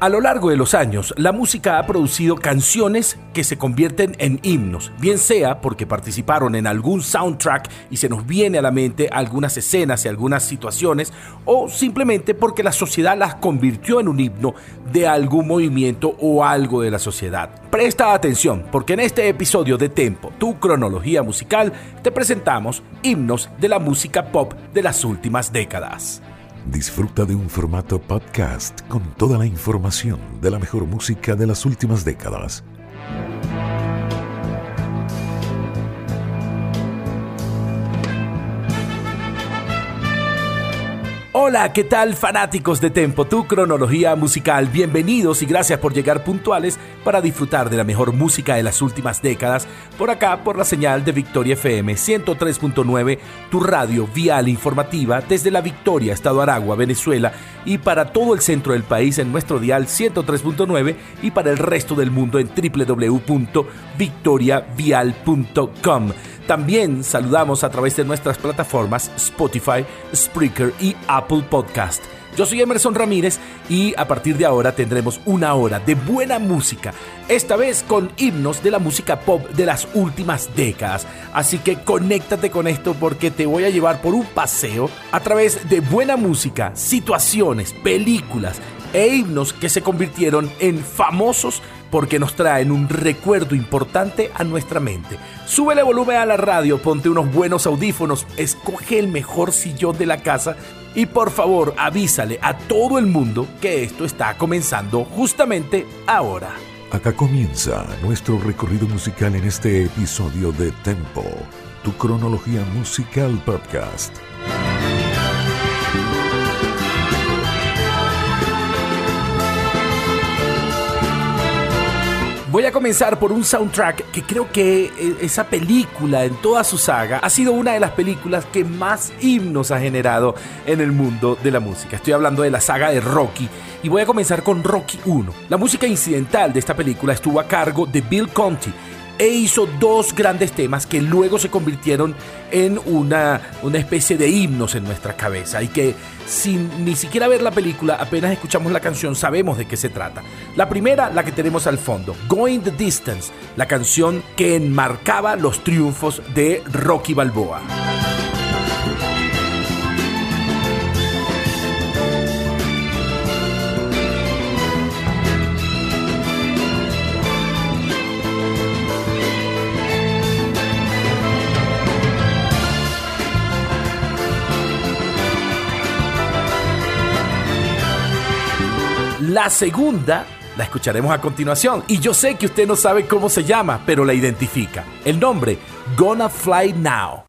A lo largo de los años, la música ha producido canciones que se convierten en himnos, bien sea porque participaron en algún soundtrack y se nos viene a la mente algunas escenas y algunas situaciones, o simplemente porque la sociedad las convirtió en un himno de algún movimiento o algo de la sociedad. Presta atención, porque en este episodio de Tempo, tu cronología musical, te presentamos himnos de la música pop de las últimas décadas. Disfruta de un formato podcast con toda la información de la mejor música de las últimas décadas. Hola, ¿qué tal fanáticos de Tempo, tu cronología musical? Bienvenidos y gracias por llegar puntuales para disfrutar de la mejor música de las últimas décadas, por acá por la señal de Victoria FM 103.9, tu radio vial informativa desde La Victoria, Estado Aragua, Venezuela, y para todo el centro del país en nuestro dial 103.9 y para el resto del mundo en www.victoriavial.com. También saludamos a través de nuestras plataformas Spotify, Spreaker y Apple Podcast. Yo soy Emerson Ramírez y a partir de ahora tendremos una hora de buena música, esta vez con himnos de la música pop de las últimas décadas. Así que conéctate con esto porque te voy a llevar por un paseo a través de buena música, situaciones, películas e himnos que se convirtieron en famosos porque nos traen un recuerdo importante a nuestra mente. Súbele volumen a la radio, ponte unos buenos audífonos, escoge el mejor sillón de la casa y por favor avísale a todo el mundo que esto está comenzando justamente ahora. Acá comienza nuestro recorrido musical en este episodio de Tempo, tu cronología musical podcast. Voy a comenzar por un soundtrack que creo que esa película en toda su saga ha sido una de las películas que más himnos ha generado en el mundo de la música. Estoy hablando de la saga de Rocky y voy a comenzar con Rocky 1. La música incidental de esta película estuvo a cargo de Bill Conti e hizo dos grandes temas que luego se convirtieron en una especie de himnos en nuestra cabeza y que sin ni siquiera ver la película, apenas escuchamos la canción, sabemos de qué se trata. La primera, la que tenemos al fondo, Going the Distance, la canción que enmarcaba los triunfos de Rocky Balboa. La segunda la escucharemos a continuación y yo sé que usted no sabe cómo se llama, pero la identifica. El nombre, Gonna Fly Now.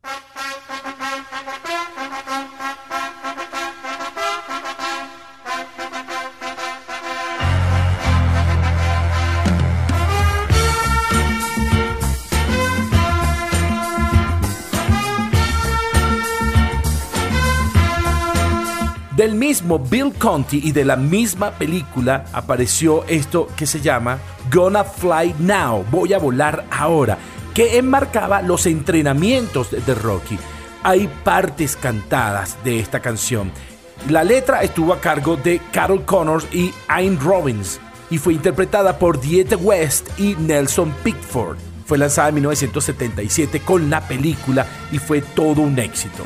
Del mismo Bill Conti y de la misma película apareció esto que se llama Gonna Fly Now, voy a volar ahora, que enmarcaba los entrenamientos de Rocky. Hay partes cantadas de esta canción. La letra estuvo a cargo de Carol Connors y Ayn Robbins y fue interpretada por Diet West y Nelson Pickford. Fue lanzada en 1977 con la película y fue todo un éxito.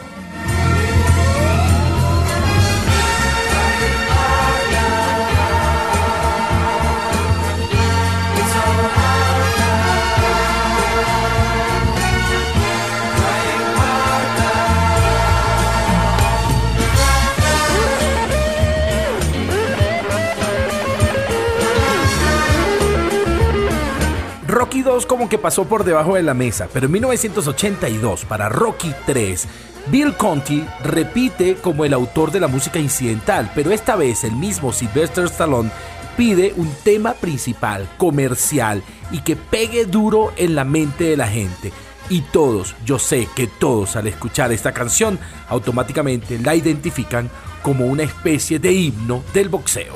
Rocky 2 como que pasó por debajo de la mesa, pero en 1982 para Rocky 3, Bill Conti repite como el autor de la música incidental, pero esta vez el mismo Sylvester Stallone pide un tema principal, comercial y que pegue duro en la mente de la gente. Y todos, yo sé que todos al escuchar esta canción automáticamente la identifican como una especie de himno del boxeo.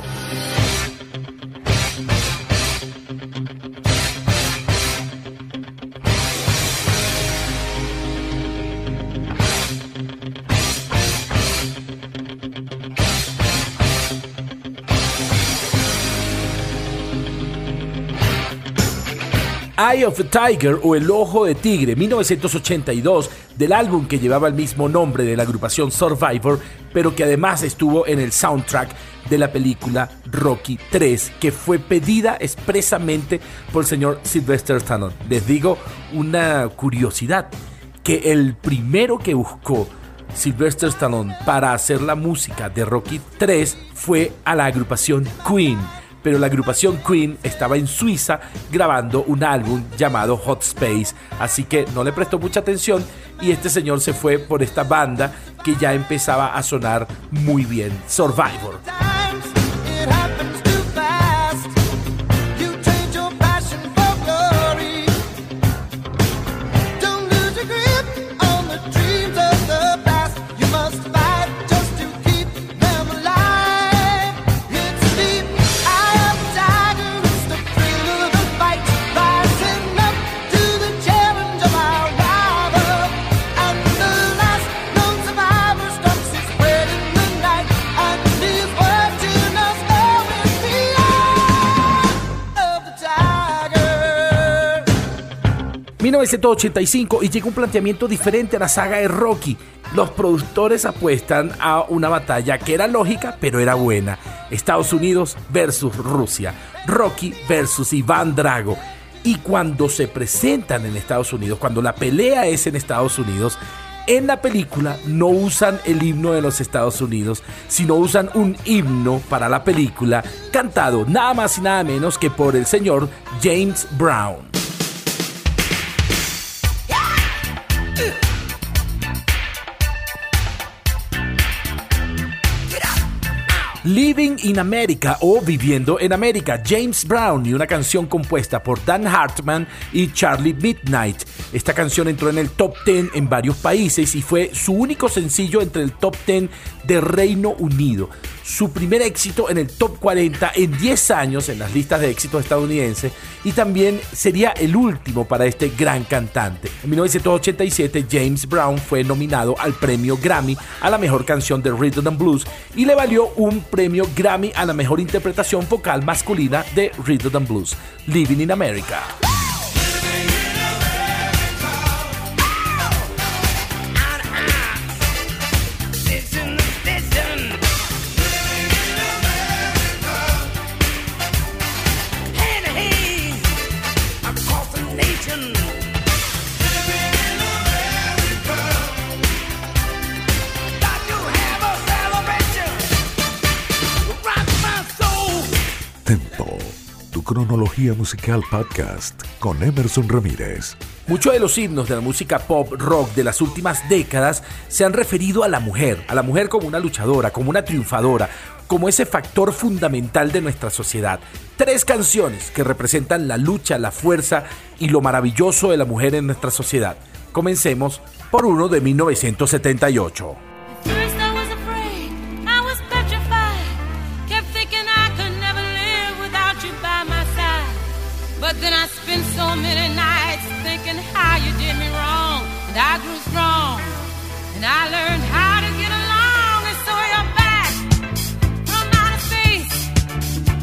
Eye of the Tiger o El Ojo de Tigre, 1982, del álbum que llevaba el mismo nombre de la agrupación Survivor, pero que además estuvo en el soundtrack de la película Rocky 3, que fue pedida expresamente por el señor Sylvester Stallone. Les digo una curiosidad, que el primero que buscó Sylvester Stallone para hacer la música de Rocky 3 fue a la agrupación Queen, pero la agrupación Queen estaba en Suiza grabando un álbum llamado Hot Space, así que no le prestó mucha atención y este señor se fue por esta banda que ya empezaba a sonar muy bien, Survivor. En 1985 y llega un planteamiento diferente a la saga de Rocky. Los productores apuestan a una batalla que era lógica pero era buena: Estados Unidos versus Rusia, Rocky versus Iván Drago. Y cuando se presentan en Estados Unidos, cuando la pelea es en Estados Unidos, en la película no usan el himno de los Estados Unidos, sino usan un himno para la película cantado nada más y nada menos que por el señor James Brown. Living in America o Viviendo en América, James Brown, y una canción compuesta por Dan Hartman y Charlie Midnight. Esta canción entró en el top 10 en varios países y fue su único sencillo entre el top 10 de Reino Unido. Su primer éxito en el top 40 en 10 años en las listas de éxitos estadounidenses, y también sería el último para este gran cantante. En 1987 James Brown fue nominado al premio Grammy a la mejor canción de Rhythm and Blues y le valió un premio Grammy a la mejor interpretación vocal masculina de Rhythm and Blues, Living in America. Cronología Musical Podcast con Emerson Ramírez. Muchos de los himnos de la música pop rock de las últimas décadas se han referido a la mujer como una luchadora, como una triunfadora, como ese factor fundamental de nuestra sociedad. Tres canciones que representan la lucha, la fuerza y lo maravilloso de la mujer en nuestra sociedad. Comencemos por uno de 1978. Then I spent so many nights thinking how you did me wrong, and I grew strong, and I learned how to get along, and so you're back from outer space.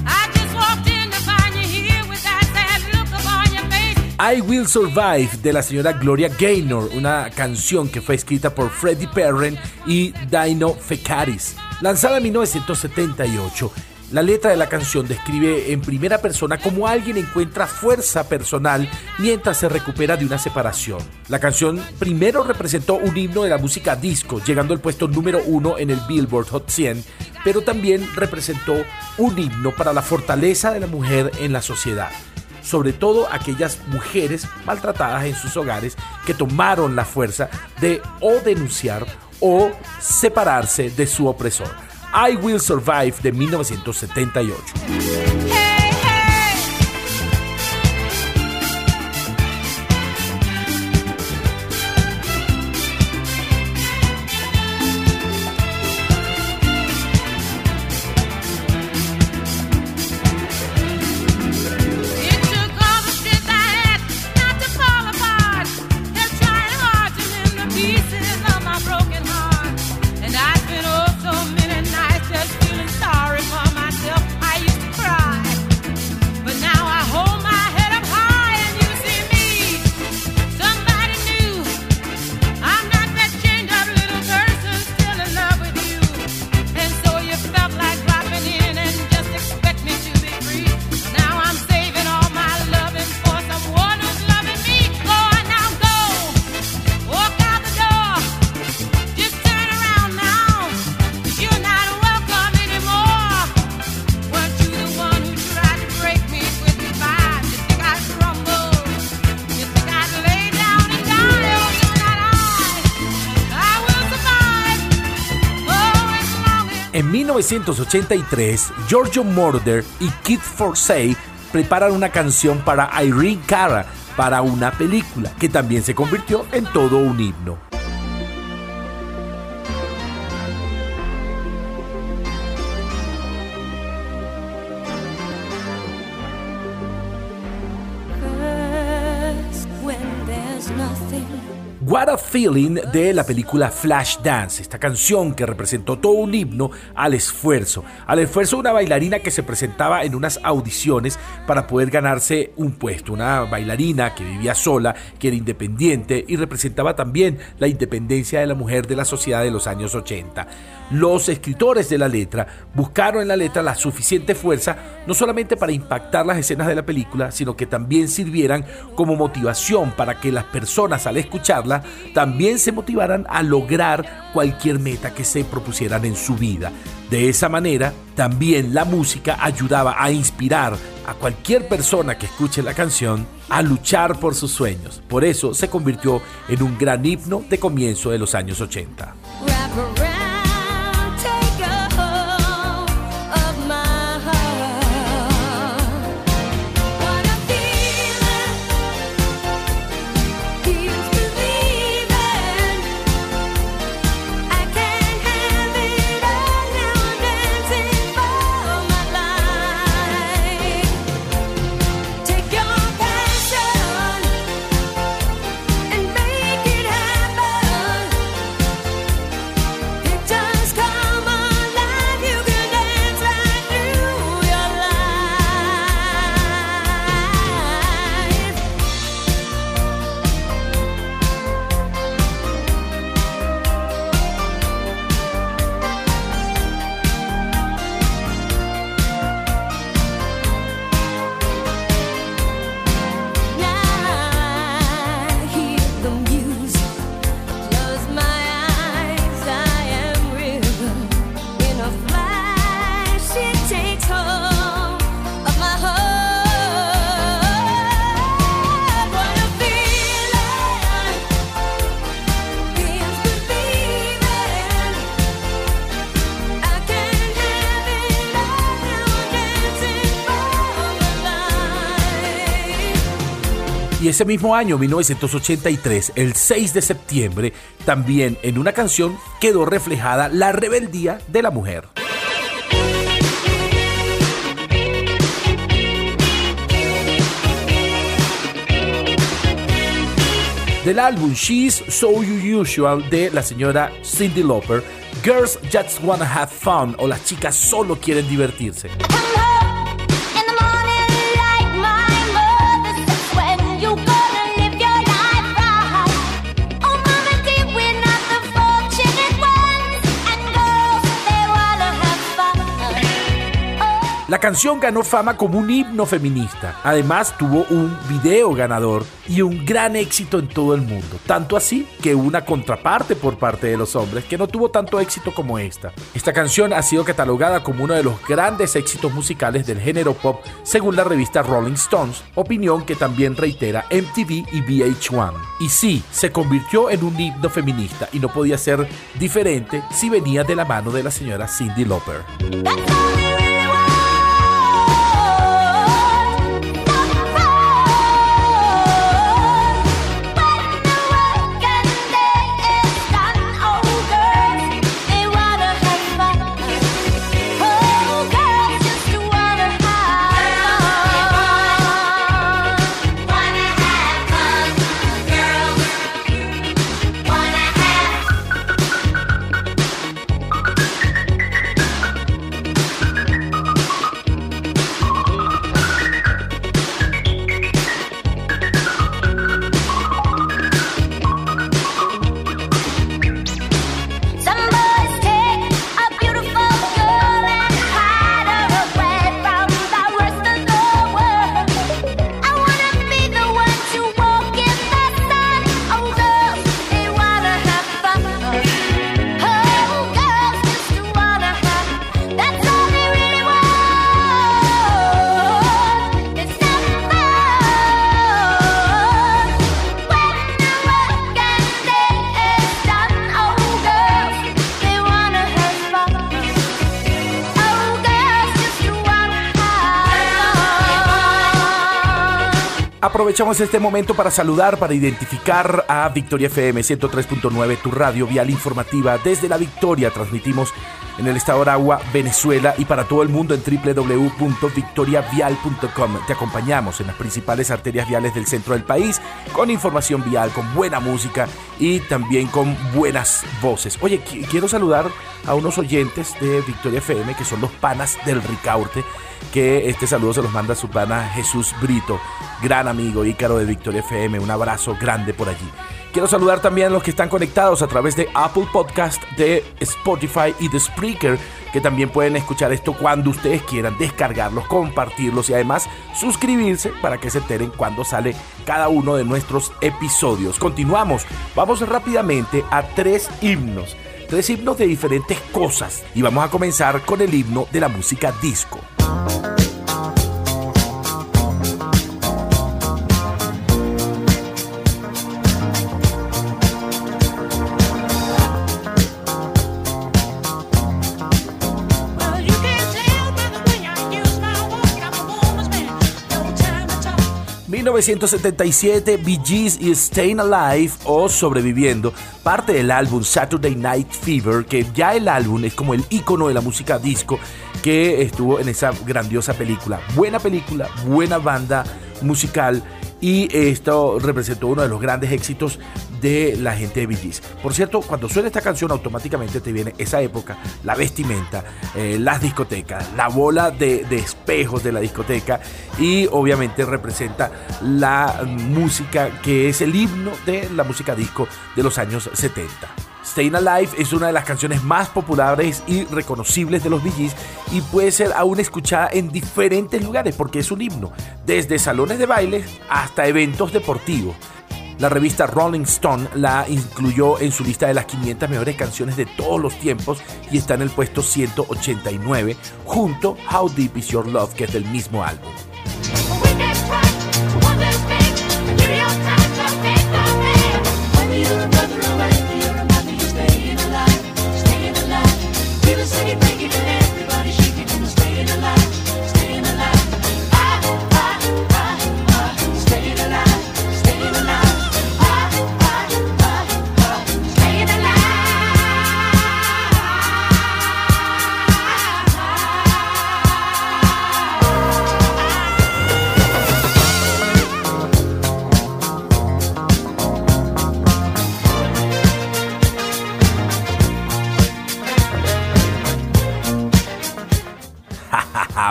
I just walked in to find you here with that sad look upon your face. I Will Survive de la señora Gloria Gaynor, una canción que fue escrita por Freddie Perren y Dino Fekaris, lanzada en 1978. La letra de la canción describe en primera persona cómo alguien encuentra fuerza personal mientras se recupera de una separación. La canción primero representó un himno de la música disco, llegando al puesto número 1 en el Billboard Hot 100, pero también representó un himno para la fortaleza de la mujer en la sociedad, sobre todo aquellas mujeres maltratadas en sus hogares que tomaron la fuerza de o denunciar o separarse de su opresor. I Will Survive de 1978. Sorry for myself, I used to cry. En 1983, Giorgio Moroder y Keith Forsey preparan una canción para Irene Cara para una película que también se convirtió en todo un himno. What a Feeling de la película Flashdance, esta canción que representó todo un himno al esfuerzo de una bailarina que se presentaba en unas audiciones para poder ganarse un puesto, una bailarina que vivía sola, que era independiente y representaba también la independencia de la mujer de la sociedad de los años 80. Los escritores de la letra buscaron en la letra la suficiente fuerza no solamente para impactar las escenas de la película, sino que también sirvieran como motivación para que las personas al escucharla también se motivarán a lograr cualquier meta que se propusieran en su vida. De esa manera, también la música ayudaba a inspirar a cualquier persona que escuche la canción a luchar por sus sueños. Por eso se convirtió en un gran himno de comienzo de los años 80. Y ese mismo año, 1983, el 6 de septiembre, también en una canción quedó reflejada la rebeldía de la mujer. Del álbum She's So Unusual de la señora Cyndi Lauper, Girls Just Wanna Have Fun, o las chicas solo quieren divertirse. La canción ganó fama como un himno feminista. Además, tuvo un video ganador y un gran éxito en todo el mundo. Tanto así que una contraparte por parte de los hombres que no tuvo tanto éxito como esta. Esta canción ha sido catalogada como uno de los grandes éxitos musicales del género pop, según la revista Rolling Stones, opinión que también reitera MTV y VH1. Y sí, se convirtió en un himno feminista y no podía ser diferente si venía de la mano de la señora Cyndi Lauper. Aprovechamos este momento para saludar, para identificar a Victoria FM 103.9, tu radio vial informativa desde La Victoria. Transmitimos en el estado de Aragua, Venezuela, y para todo el mundo en www.victoriavial.com. Te acompañamos en las principales arterias viales del centro del país con información vial, con buena música y también con buenas voces. Oye, quiero saludar a unos oyentes de Victoria FM que son los panas del Ricaurte, que este saludo se los manda su pana Jesús Brito, gran amigo Ícaro de Victoria FM. Un abrazo grande por allí. Quiero saludar también a los que están conectados a través de Apple Podcast, de Spotify y de Spreaker, que también pueden escuchar esto cuando ustedes quieran, descargarlos, compartirlos y además suscribirse para que se enteren cuando sale cada uno de nuestros episodios. Continuamos, vamos rápidamente a tres himnos de diferentes cosas, y vamos a comenzar con el himno de la música disco. En 1977, Bee Gees y Stayin' Alive o Sobreviviendo, parte del álbum Saturday Night Fever, que ya el álbum es como el ícono de la música disco que estuvo en esa grandiosa película, buena banda musical, y esto representó uno de los grandes éxitos de la gente de Bee Gees. Por cierto, cuando suena esta canción automáticamente te viene esa época, la vestimenta, las discotecas, la bola de espejos de la discoteca, y obviamente representa la música que es el himno de la música disco de los años 70. Stayin' Alive es una de las canciones más populares y reconocibles de los Bee Gees, y puede ser aún escuchada en diferentes lugares porque es un himno, desde salones de baile hasta eventos deportivos. La revista Rolling Stone la incluyó en su lista de las 500 mejores canciones de todos los tiempos y está en el puesto 189 junto a How Deep Is Your Love, que es del mismo álbum.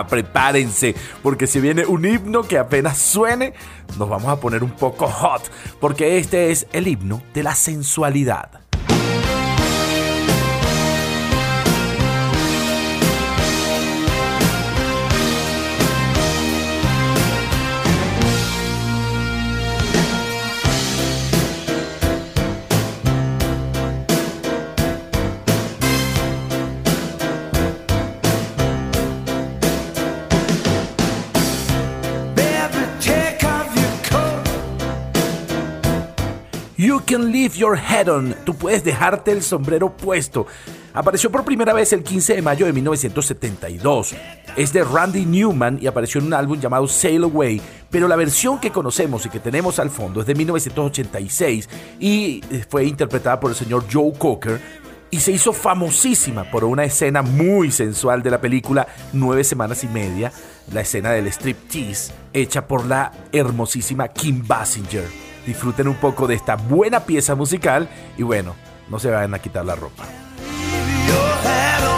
Prepárense, porque si viene un himno que apenas suene, nos vamos a poner un poco hot, porque este es el himno de la sensualidad. You can leave your head on. Tú puedes dejarte el sombrero puesto. Apareció por primera vez el 15 de mayo de 1972. Es de Randy Newman y apareció en un álbum llamado Sail Away. Pero la versión que conocemos y que tenemos al fondo es de 1986 y fue interpretada por el señor Joe Cocker. Y se hizo famosísima por una escena muy sensual de la película 9 semanas y media, la escena del striptease hecha por la hermosísima Kim Basinger. Disfruten un poco de esta buena pieza musical y bueno, no se vayan a quitar la ropa. Yeah.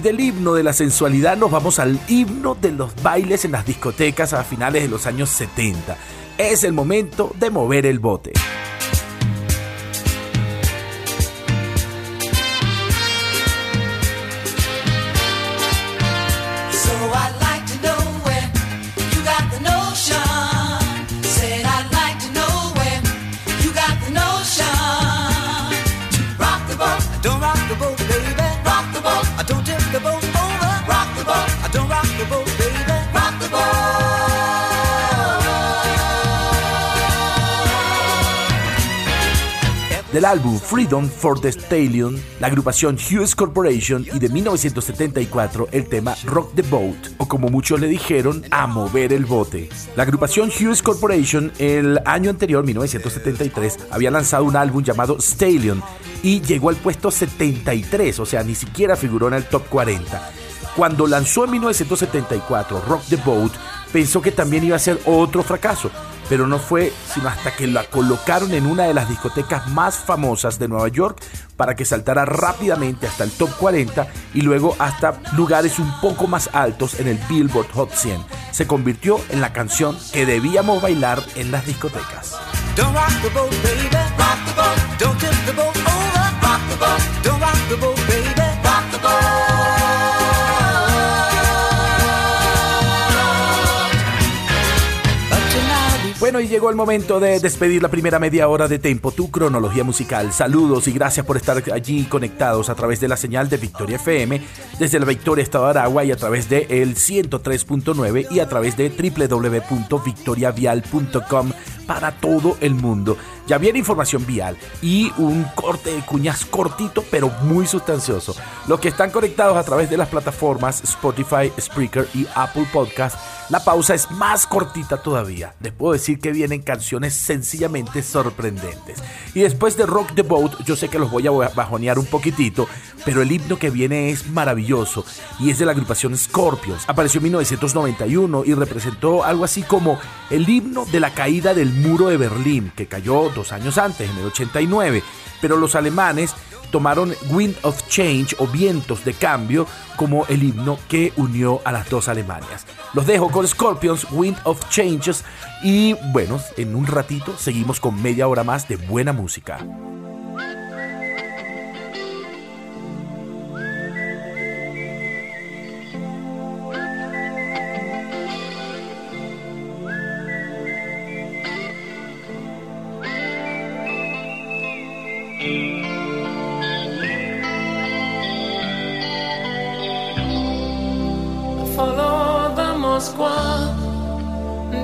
Y del himno de la sensualidad nos vamos al himno de los bailes en las discotecas a finales de los años 70. Es el momento de mover el bote. Del álbum Freedom for the Stallion, la agrupación Hues Corporation, y de 1974 el tema Rock the Boat, o como muchos le dijeron, a mover el bote. La agrupación Hues Corporation el año anterior, 1973, había lanzado un álbum llamado Stallion y llegó al puesto 73, o sea, ni siquiera figuró en el top 40. Cuando lanzó en 1974 Rock the Boat, pensó que también iba a ser otro fracaso, pero no fue sino hasta que la colocaron en una de las discotecas más famosas de Nueva York para que saltara rápidamente hasta el top 40 y luego hasta lugares un poco más altos en el Billboard Hot 100. Se convirtió en la canción que debíamos bailar en las discotecas. Bueno, y llegó el momento de despedir la primera media hora de Tempo, tu cronología musical. Saludos y gracias por estar allí conectados a través de la señal de Victoria FM, desde la Victoria Estado de Aragua, y a través de el 103.9 y a través de www.victoriavial.com para todo el mundo. Ya viene información vial y un corte de cuñas cortito pero muy sustancioso. Los que están conectados a través de las plataformas Spotify, Spreaker y Apple Podcast, la pausa es más cortita todavía. Les puedo decir que vienen canciones sencillamente sorprendentes. Y después de Rock the Boat, yo sé que los voy a bajonear un poquitito, pero el himno que viene es maravilloso y es de la agrupación Scorpions. Apareció en 1991 y representó algo así como el himno de la caída del muro de Berlín, que cayó 2 años antes, en el 89. Pero los alemanes tomaron Wind of Change, o Vientos de Cambio, como el himno que unió a las dos Alemanias. Los dejo con Scorpions, Wind of Changes, y bueno, en un ratito seguimos con media hora más de buena música.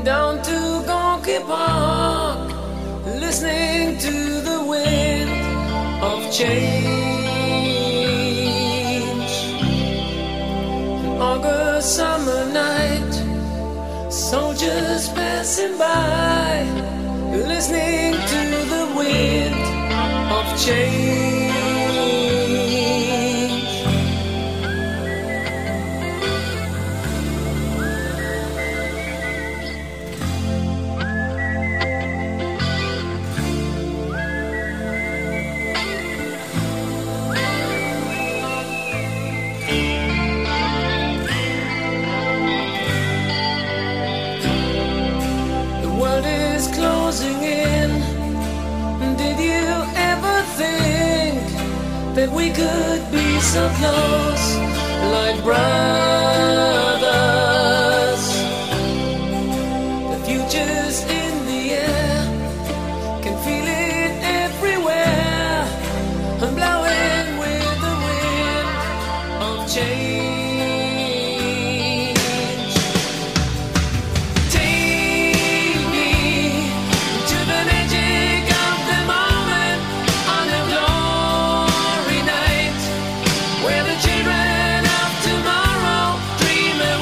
Down to Gonky Park, listening to the wind of change. An August summer night, soldiers passing by, listening to the wind of change. We could be so close, like brothers. The future's in the air, can feel it everywhere. I'm blowing with the wind of change. Take me to the magic of the moment on the glory. Where the children of tomorrow dream of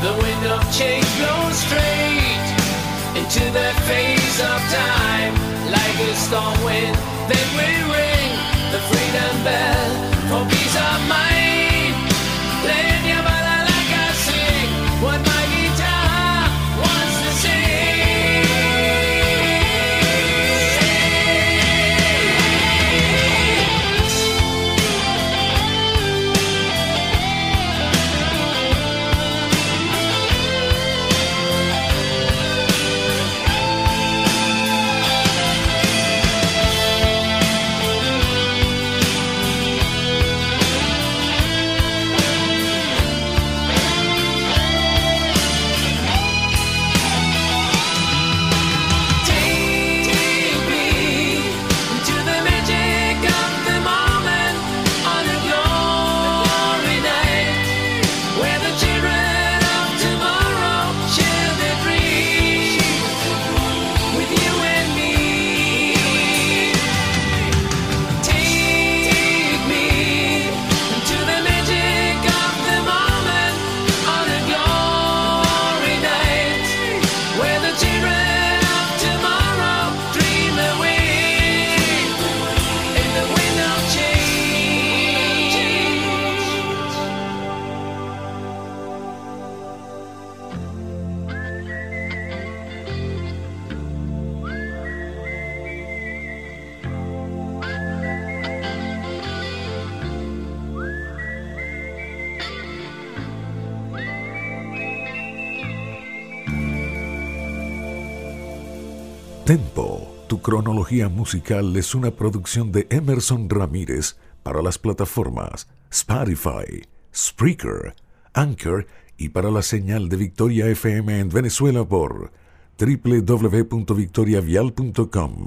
The wind of change blows straight into the face of time. Like a storm wind, then we ring the freedom bell for peace of mind. Playing your body like I sing what my guitar wants to Tempo, tu cronología musical es una producción de Emerson Ramírez para las plataformas Spotify, Spreaker, Anchor y para la señal de Victoria FM en Venezuela por www.victoriavial.com.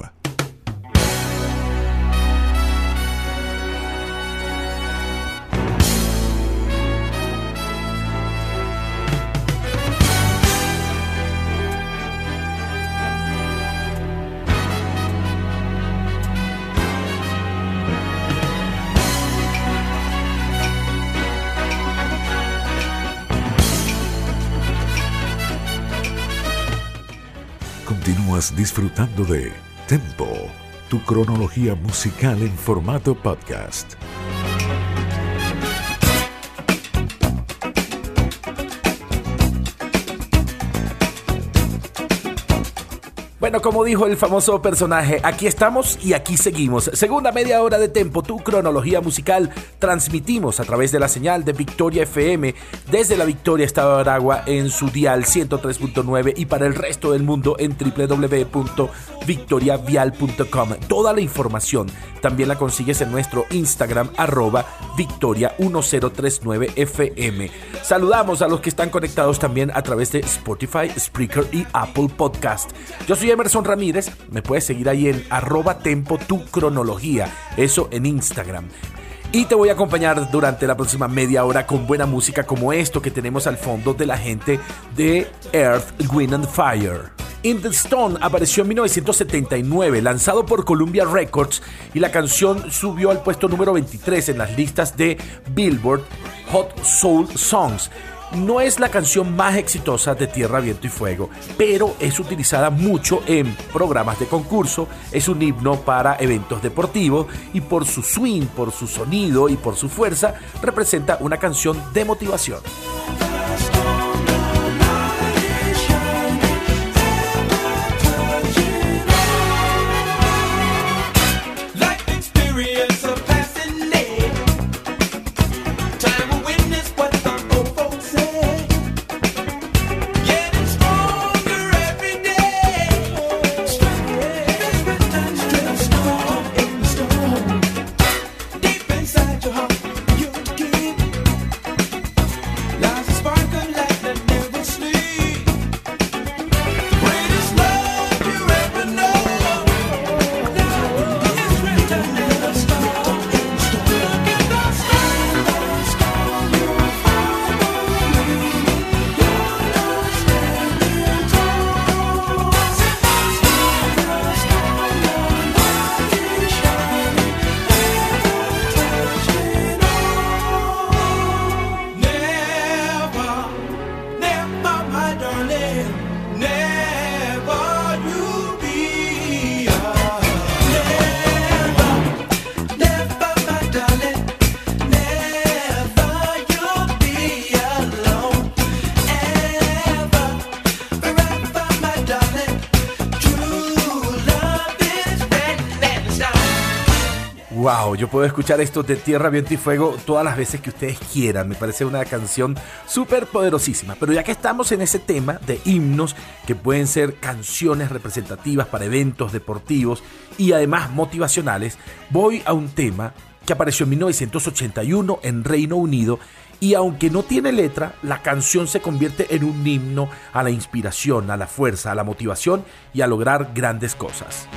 Disfrutando de Tempo, tu cronología musical en formato podcast. Bueno, como dijo el famoso personaje, aquí estamos y aquí seguimos. Segunda media hora de Tempo, tu cronología musical. Transmitimos a través de la señal de Victoria FM desde la Victoria, Estado de Aragua, en su dial 103.9 y para el resto del mundo en www.victoriavial.com. Toda la información también la consigues en nuestro Instagram, @Victoria1039FM. Saludamos a los que están conectados también a través de Spotify, Spreaker y Apple Podcast. Yo soy Emerson Ramírez, me puedes seguir ahí en @tempotucronología, eso en Instagram. Y te voy a acompañar durante la próxima media hora con buena música como esto que tenemos al fondo de la gente de Earth, Wind and Fire. In the Stone apareció en 1979, lanzado por Columbia Records, y la canción subió al puesto número 23 en las listas de Billboard Hot Soul Songs. No es la canción más exitosa de Tierra, Viento y Fuego, pero es utilizada mucho en programas de concurso, es un himno para eventos deportivos y por su swing, por su sonido y por su fuerza, representa una canción de motivación. Wow, yo puedo escuchar esto de Tierra, Viento y Fuego todas las veces que ustedes quieran. Me parece una canción súper poderosísima. Pero ya que estamos en ese tema de himnos, que pueden ser canciones representativas para eventos deportivos y además motivacionales, voy a un tema que apareció en 1981 en Reino Unido. Y aunque no tiene letra, la canción se convierte en un himno a la inspiración, a la fuerza, a la motivación y a lograr grandes cosas.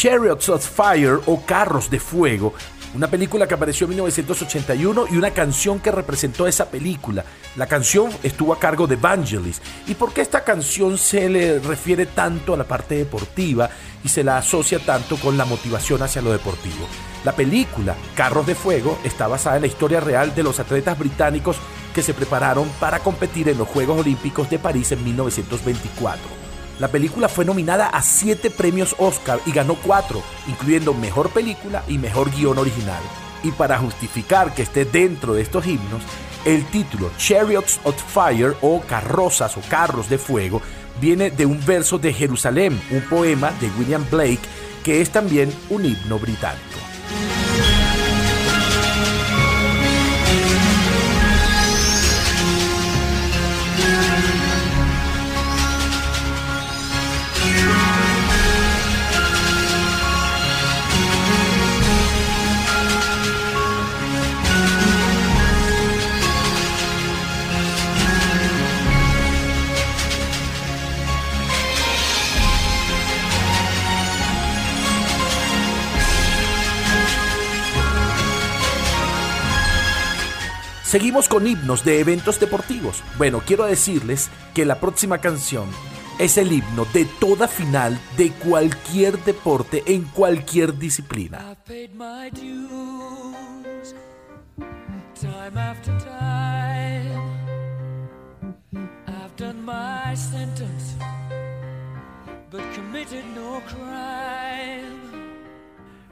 Chariots of Fire o Carros de Fuego, una película que apareció en 1981 y una canción que representó esa película. La canción estuvo a cargo de Vangelis. ¿Y por qué esta canción se le refiere tanto a la parte deportiva y se la asocia tanto con la motivación hacia lo deportivo? La película Carros de Fuego está basada en la historia real de los atletas británicos que se prepararon para competir en los Juegos Olímpicos de París en 1924. La película fue nominada a 7 premios Oscar y ganó 4, incluyendo Mejor Película y Mejor Guión Original. Y para justificar que esté dentro de estos himnos, el título Chariots of Fire o Carrozas o Carros de Fuego viene de un verso de Jerusalén, un poema de William Blake, que es también un himno británico. Seguimos con himnos de eventos deportivos. Bueno, quiero decirles que la próxima canción es el himno de toda final de cualquier deporte en cualquier disciplina. I've paid my dues, time after time. I've done my sentence, but committed no crime.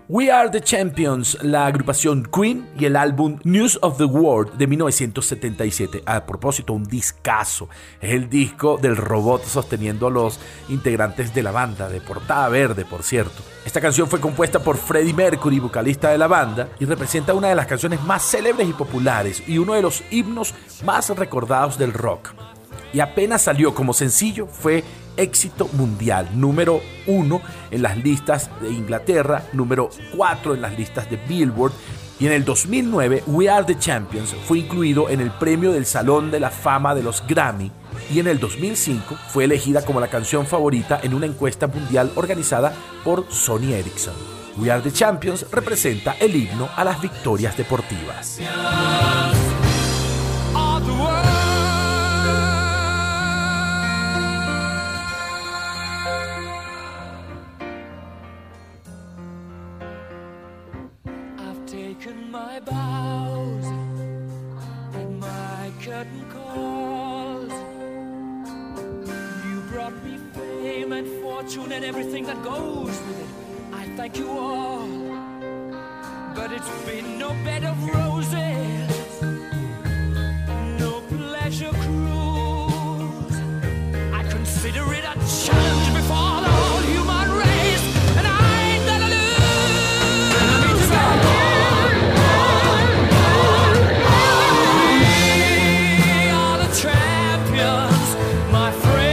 We Are the Champions, la agrupación Queen y el álbum News of the World de 1977. A propósito, un discazo. Es el disco del robot sosteniendo a los integrantes de la banda, de portada verde, por cierto. Esta canción fue compuesta por Freddie Mercury, vocalista de la banda, y representa una de las canciones más célebres y populares y uno de los himnos más recordados del rock. Y apenas salió como sencillo, fue éxito mundial, número 1 en las listas de Inglaterra, número 4 en las listas de Billboard, y en el 2009 We Are the Champions fue incluido en el premio del Salón de la Fama de los Grammy, y en el 2005 fue elegida como la canción favorita en una encuesta mundial organizada por Sony Ericsson. We Are the Champions representa el himno a las victorias deportivas. And everything that goes with it, I thank you all, but it's been no bed of roses, no pleasure cruise. I consider it a challenge before the whole human race, and I ain't gonna lose. We are the champions, my friend.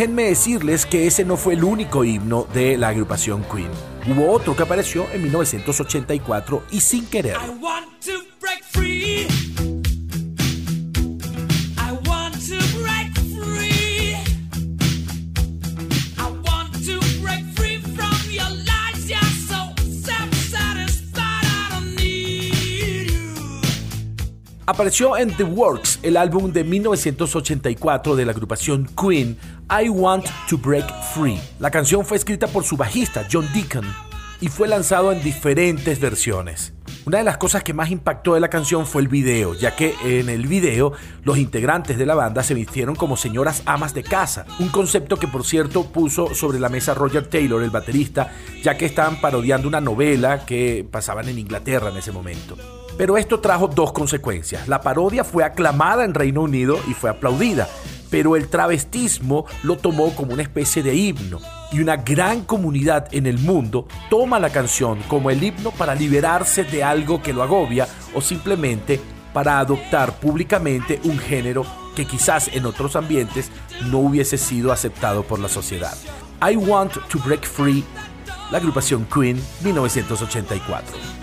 déjenme decirles que ese no fue el único himno de la agrupación Queen. Hubo otro que apareció en 1984 y sin querer. I want to break free. Apareció en The Works, el álbum de 1984 de la agrupación Queen, I Want To Break Free. La canción fue escrita por su bajista, John Deacon, y fue lanzado en diferentes versiones. Una de las cosas que más impactó de la canción fue el video, ya que en el video los integrantes de la banda se vistieron como señoras amas de casa, un concepto que por cierto puso sobre la mesa Roger Taylor, el baterista, ya que estaban parodiando una novela que pasaban en Inglaterra en ese momento. Pero esto trajo dos consecuencias. La parodia fue aclamada en Reino Unido y fue aplaudida, pero el travestismo lo tomó como una especie de himno. Y una gran comunidad en el mundo toma la canción como el himno para liberarse de algo que lo agobia o simplemente para adoptar públicamente un género que quizás en otros ambientes no hubiese sido aceptado por la sociedad. I Want to Break Free, la agrupación Queen, 1984.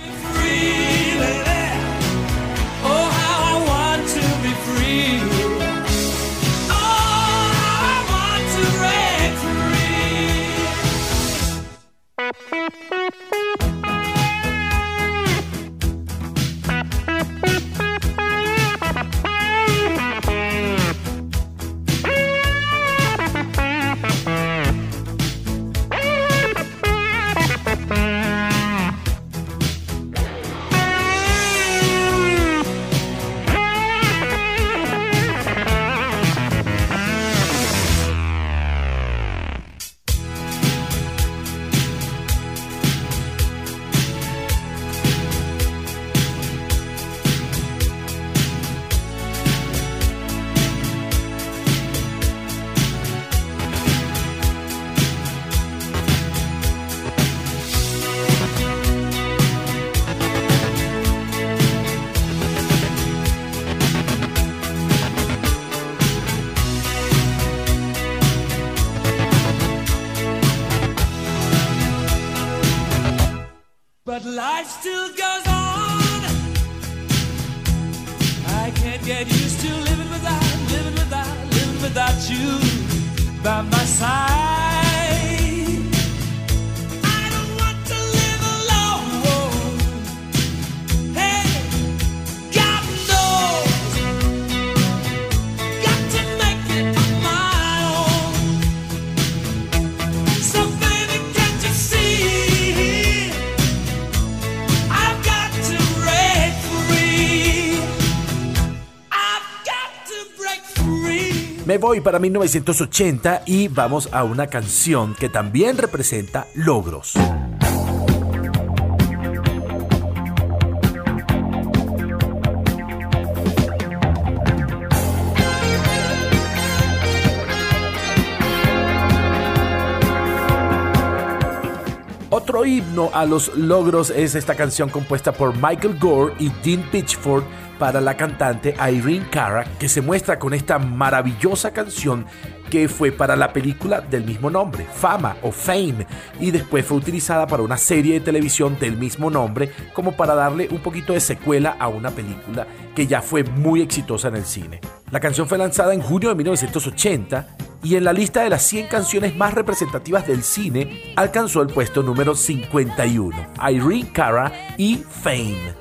Me voy para 1980 y vamos a una canción que también representa logros. Otro himno a los logros es esta canción compuesta por Michael Gore y Dean Pitchford para la cantante Irene Cara, que se muestra con esta maravillosa canción que fue para la película del mismo nombre, Fama o Fame, y después fue utilizada para una serie de televisión del mismo nombre como para darle un poquito de secuela a una película que ya fue muy exitosa en el cine. La canción fue lanzada en junio de 1980 y en la lista de las 100 canciones más representativas del cine alcanzó el puesto número 51, Irene Cara y Fame.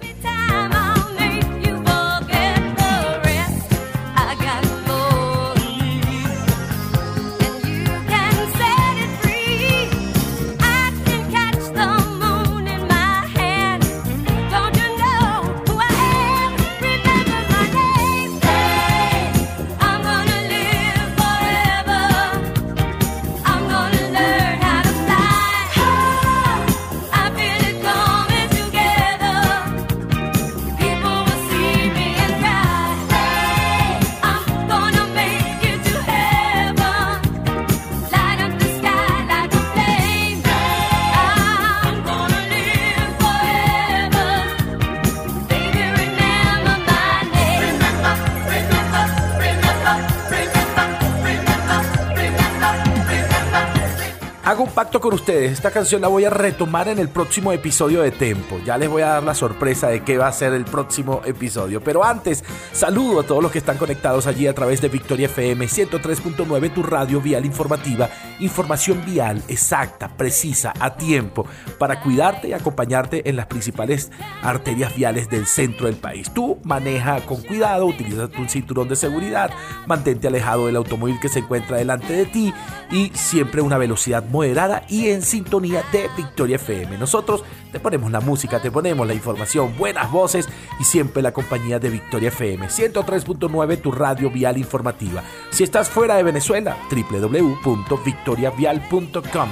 un pacto con ustedes. Esta canción la voy a retomar en el próximo episodio de Tempo. Ya les voy a dar la sorpresa de qué va a ser el próximo episodio. Pero antes, saludo a todos los que están conectados allí a través de Victoria FM 103.9, tu radio vial informativa. Información vial exacta, precisa, a tiempo, para cuidarte y acompañarte en las principales arterias viales del centro del país. Tú maneja con cuidado, utiliza tu cinturón de seguridad, mantente alejado del automóvil que se encuentra delante de ti y siempre una velocidad moderada y en sintonía de Victoria FM. Nosotros te ponemos la música, te ponemos la información, buenas voces y siempre la compañía de Victoria FM 103.9, tu radio vial informativa. Si estás fuera de Venezuela, www.victoriavial.com.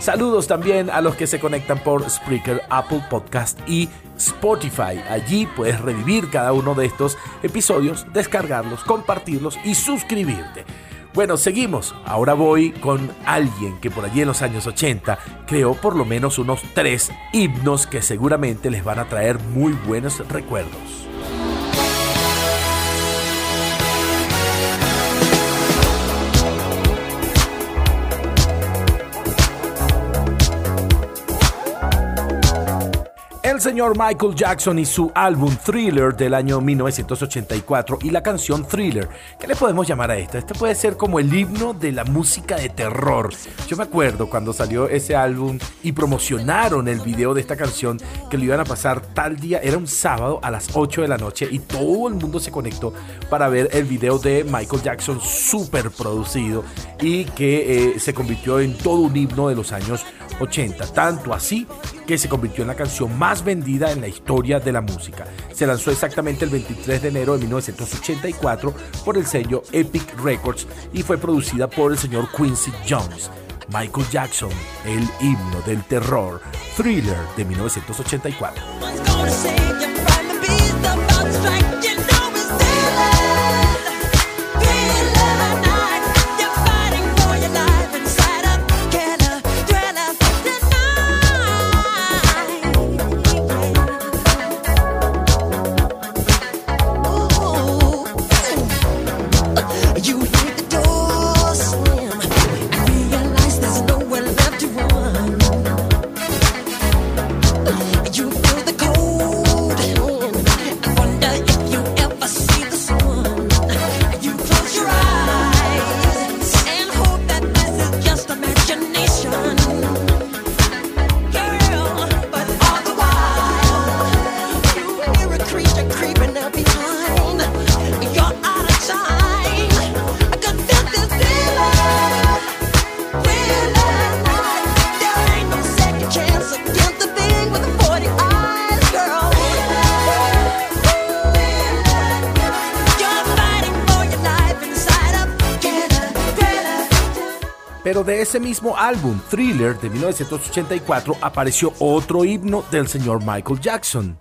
Saludos también a los que se conectan por Spreaker, Apple Podcast y Spotify. Allí puedes revivir cada uno de estos episodios, descargarlos, compartirlos y suscribirte. Bueno, seguimos. Ahora voy con alguien que por allí en los años 80 creó por lo menos unos 3 himnos que seguramente les van a traer muy buenos recuerdos. El señor Michael Jackson y su álbum Thriller del año 1984 y la canción Thriller. ¿Qué le podemos llamar a esta? Este puede ser como el himno de la música de terror. Yo me acuerdo cuando salió ese álbum y promocionaron el video de esta canción que lo iban a pasar tal día. Era un sábado a las 8 de la noche y todo el mundo se conectó para ver el video de Michael Jackson súper producido y que se convirtió en todo un himno de los años 80. Tanto así que se convirtió en la canción más vendida en la historia de la música. Se lanzó exactamente el 23 de enero de 1984 por el sello Epic Records y fue producida por el señor Quincy Jones. Michael Jackson, el himno del terror, Thriller de 1984. Pero de ese mismo álbum, Thriller, de 1984, apareció otro himno del señor Michael Jackson.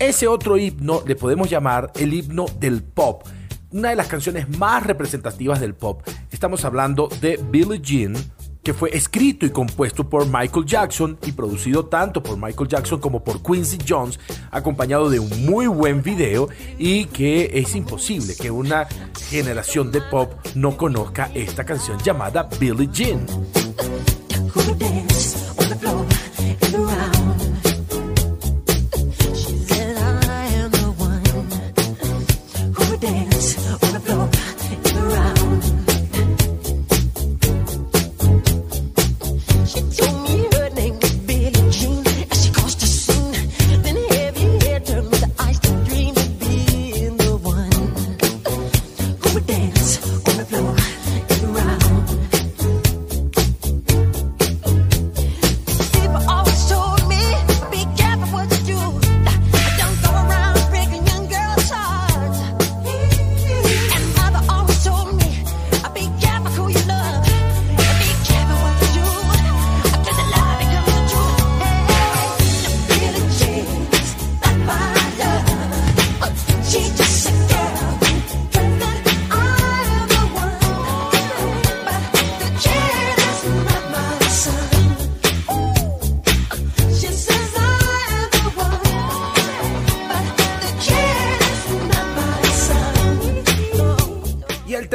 Ese otro himno le podemos llamar el himno del pop, una de las canciones más representativas del pop. Estamos hablando de Billie Jean, que fue escrito y compuesto por Michael Jackson y producido tanto por Michael Jackson como por Quincy Jones, acompañado de un muy buen video, y que es imposible que una generación de pop no conozca esta canción llamada Billie Jean.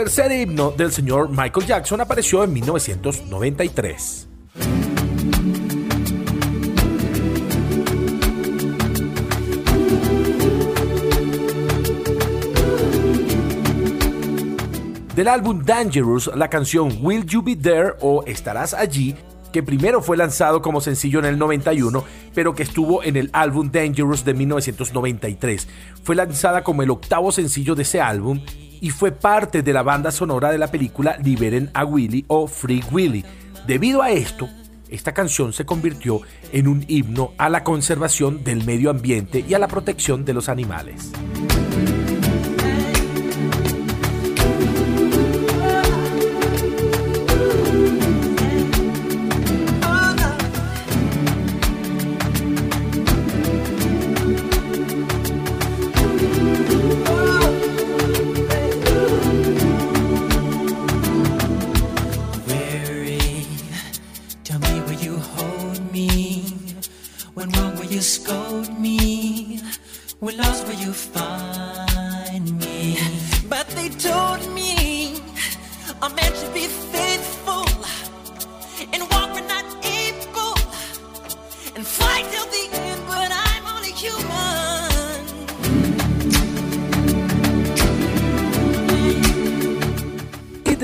tercer himno del señor Michael Jackson apareció en 1993. Del álbum Dangerous, la canción Will You Be There o Estarás Allí, que primero fue lanzado como sencillo en el 91, pero que estuvo en el álbum Dangerous de 1993. Fue lanzada como el octavo sencillo de ese álbum y fue parte de la banda sonora de la película Liberen a Willy o Free Willy. Debido a esto, esta canción se convirtió en un himno a la conservación del medio ambiente y a la protección de los animales.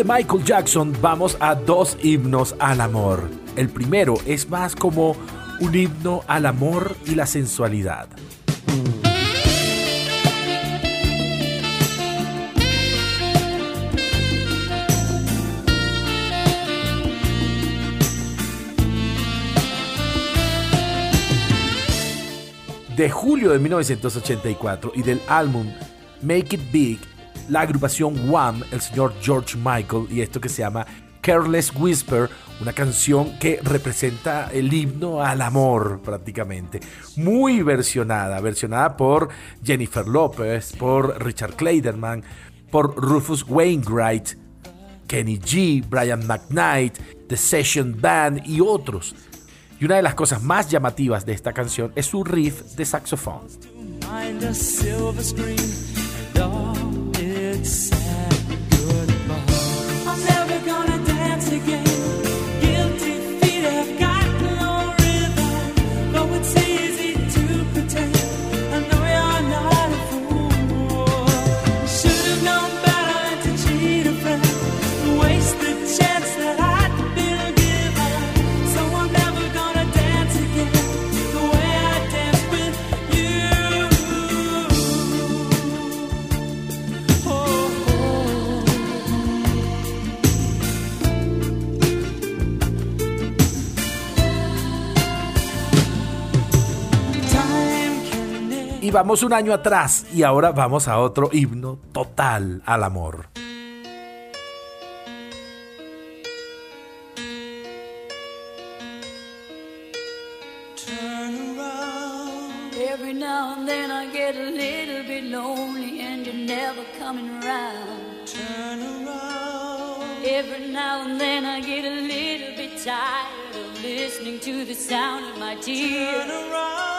Michael Jackson, vamos a dos himnos al amor. El primero es más como un himno al amor y la sensualidad. De julio de 1984 y del álbum Make It Big, la agrupación Wham, el señor George Michael y esto que se llama Careless Whisper, una canción que representa el himno al amor prácticamente, muy versionada por Jennifer López, por Richard Clayderman, por Rufus Wainwright, Kenny G, Brian McKnight, The Session Band y otros. Y una de las cosas más llamativas de esta canción es su riff de saxofón. Sad goodbye. I'm never gonna dance again. Guilty feet have got no rhythm, though it's easy to pretend. I know you're not a fool. Should have known better to cheat a friend, waste the chance that I'd been given. So I'm never gonna dance again the way I danced with you. Oh. Y vamos un año atrás y ahora vamos a otro himno total al amor. Turn around. Every now and then I get a little bit lonely and you're never coming around. Turn around. Every now and then I get a little bit tired of listening to the sound of my tears. Turn around.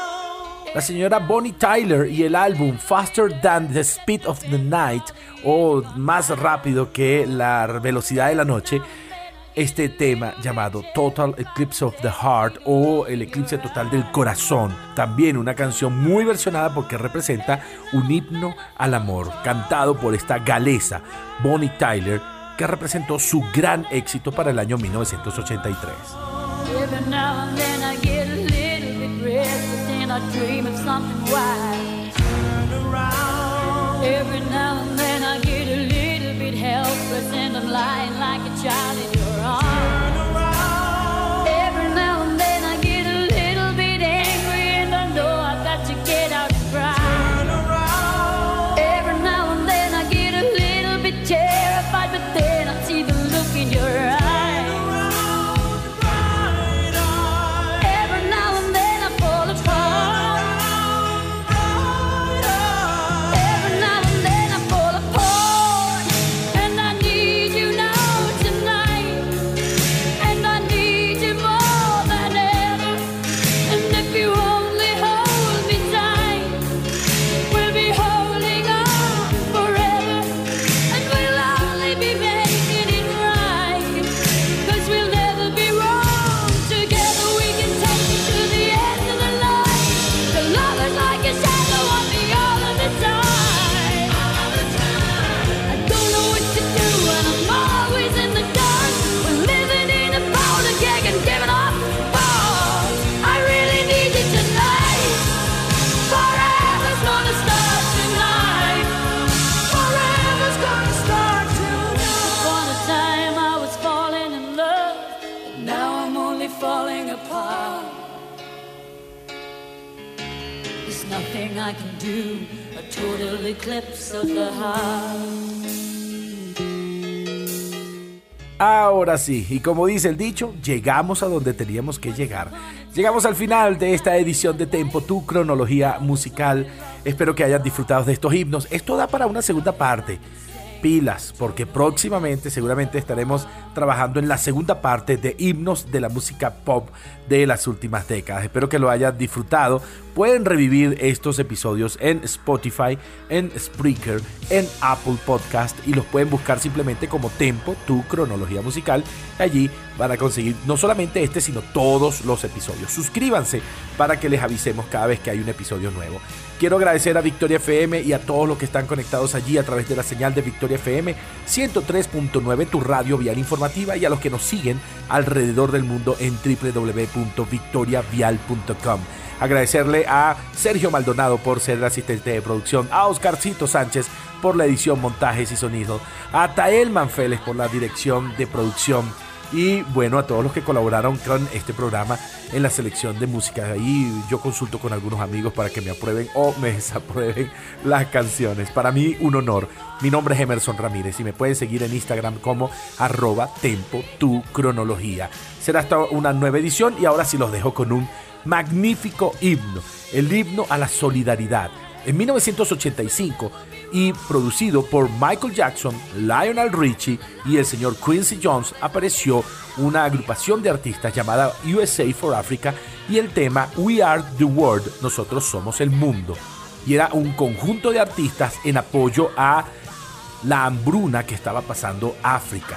La señora Bonnie Tyler y el álbum Faster Than the Speed of the Night, o Más Rápido que la Velocidad de la Noche, este tema llamado Total Eclipse of the Heart o El Eclipse Total del Corazón, también una canción muy versionada porque representa un himno al amor, cantado por esta galesa Bonnie Tyler, que representó su gran éxito para el año 1983. I dream of something wild. Turn around. Every now and then I get a little bit helpless and I'm lying like a child in your arms. Turn around. Every now and then I get a little bit angry and I know I've got to get out and cry. Turn around. Every now and then I get a little bit terrified, but then I see the look in your eyes. nothing I can do, a total eclipse of the heart. Ahora sí, y como dice el dicho, llegamos a donde teníamos que llegar. Llegamos al final de esta edición de Tempo, tu cronología musical. Espero que hayan disfrutado de estos himnos. Esto da para una segunda parte. Pilas, porque próximamente seguramente estaremos trabajando en la segunda parte de himnos de la música pop de las últimas décadas. Espero que lo hayan disfrutado. Pueden revivir estos episodios en Spotify, en Spreaker, en Apple Podcast, y los pueden buscar simplemente como Tempo, tu cronología musical. Allí van a conseguir no solamente este, sino todos los episodios. Suscríbanse para que les avisemos cada vez que hay un episodio nuevo. Quiero agradecer a Victoria FM y a todos los que están conectados allí a través de la señal de Victoria FM 103.9, tu radio vial informativa, y a los que nos siguen alrededor del mundo en www.victoriavial.com. Agradecerle a Sergio Maldonado por ser el asistente de producción, a Oscarcito Sánchez por la edición, montajes y sonido, a Tael Manfeles por la dirección de producción. Y bueno, a todos los que colaboraron con este programa en la selección de música. Ahí yo consulto con algunos amigos para que me aprueben o me desaprueben las canciones. Para mí, un honor. Mi nombre es Emerson Ramírez y me pueden seguir en Instagram como @tempotucronología. Será hasta una nueva edición, y ahora sí los dejo con un magnífico himno. El himno a la solidaridad. En 1985, y producido por Michael Jackson, Lionel Richie y el señor Quincy Jones, apareció una agrupación de artistas llamada USA for Africa y el tema We Are the World, Nosotros Somos el Mundo. Y era un conjunto de artistas en apoyo a la hambruna que estaba pasando África,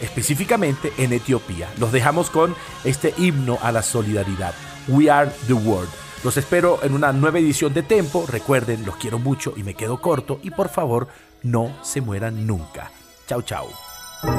específicamente en Etiopía. Los dejamos con este himno a la solidaridad, We Are the World. Los espero en una nueva edición de Tempo. Recuerden, los quiero mucho y me quedo corto. Y por favor, no se mueran nunca. Chau, chau. When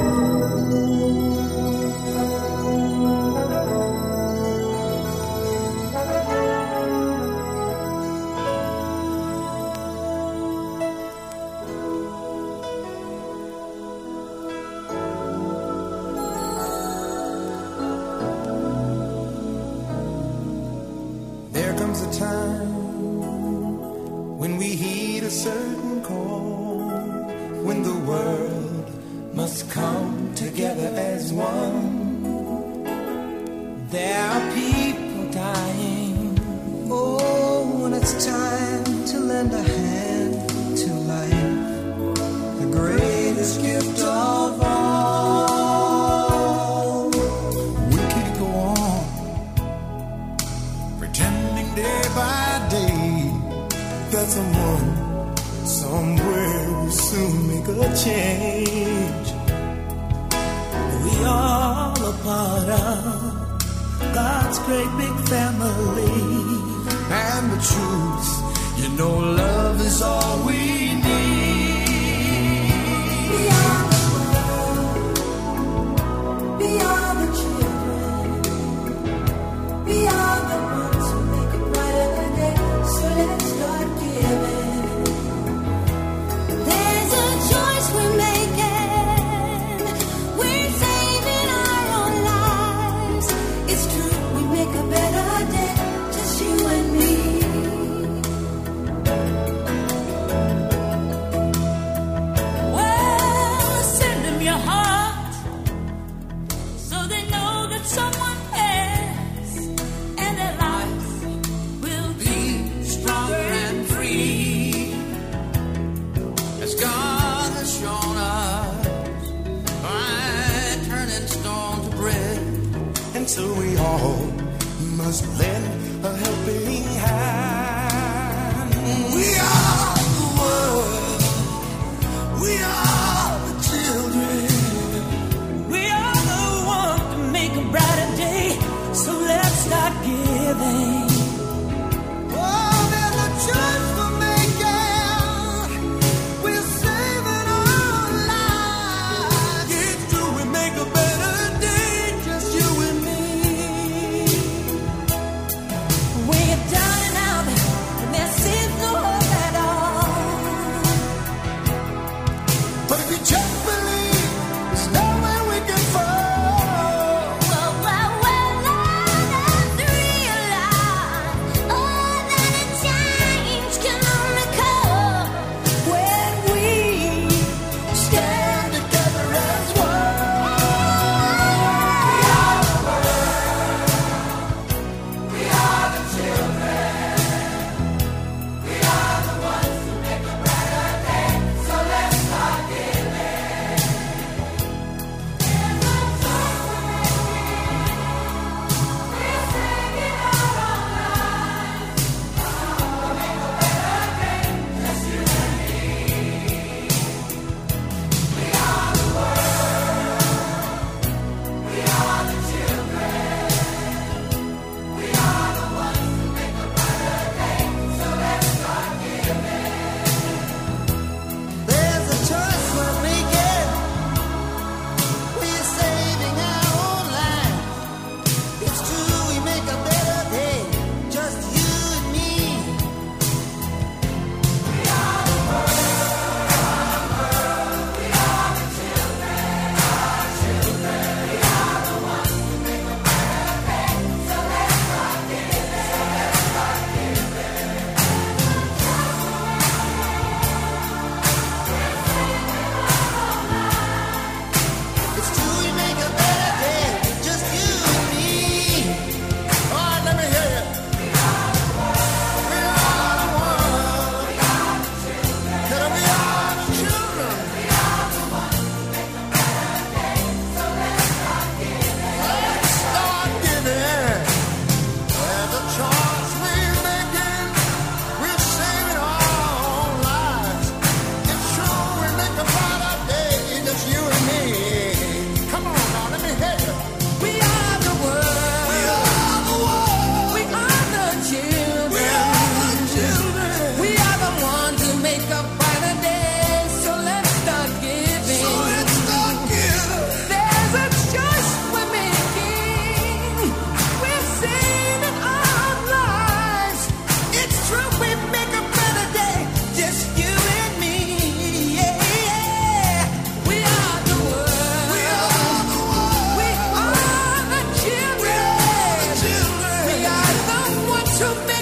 you're down and out, and there seems no hope at all, to me.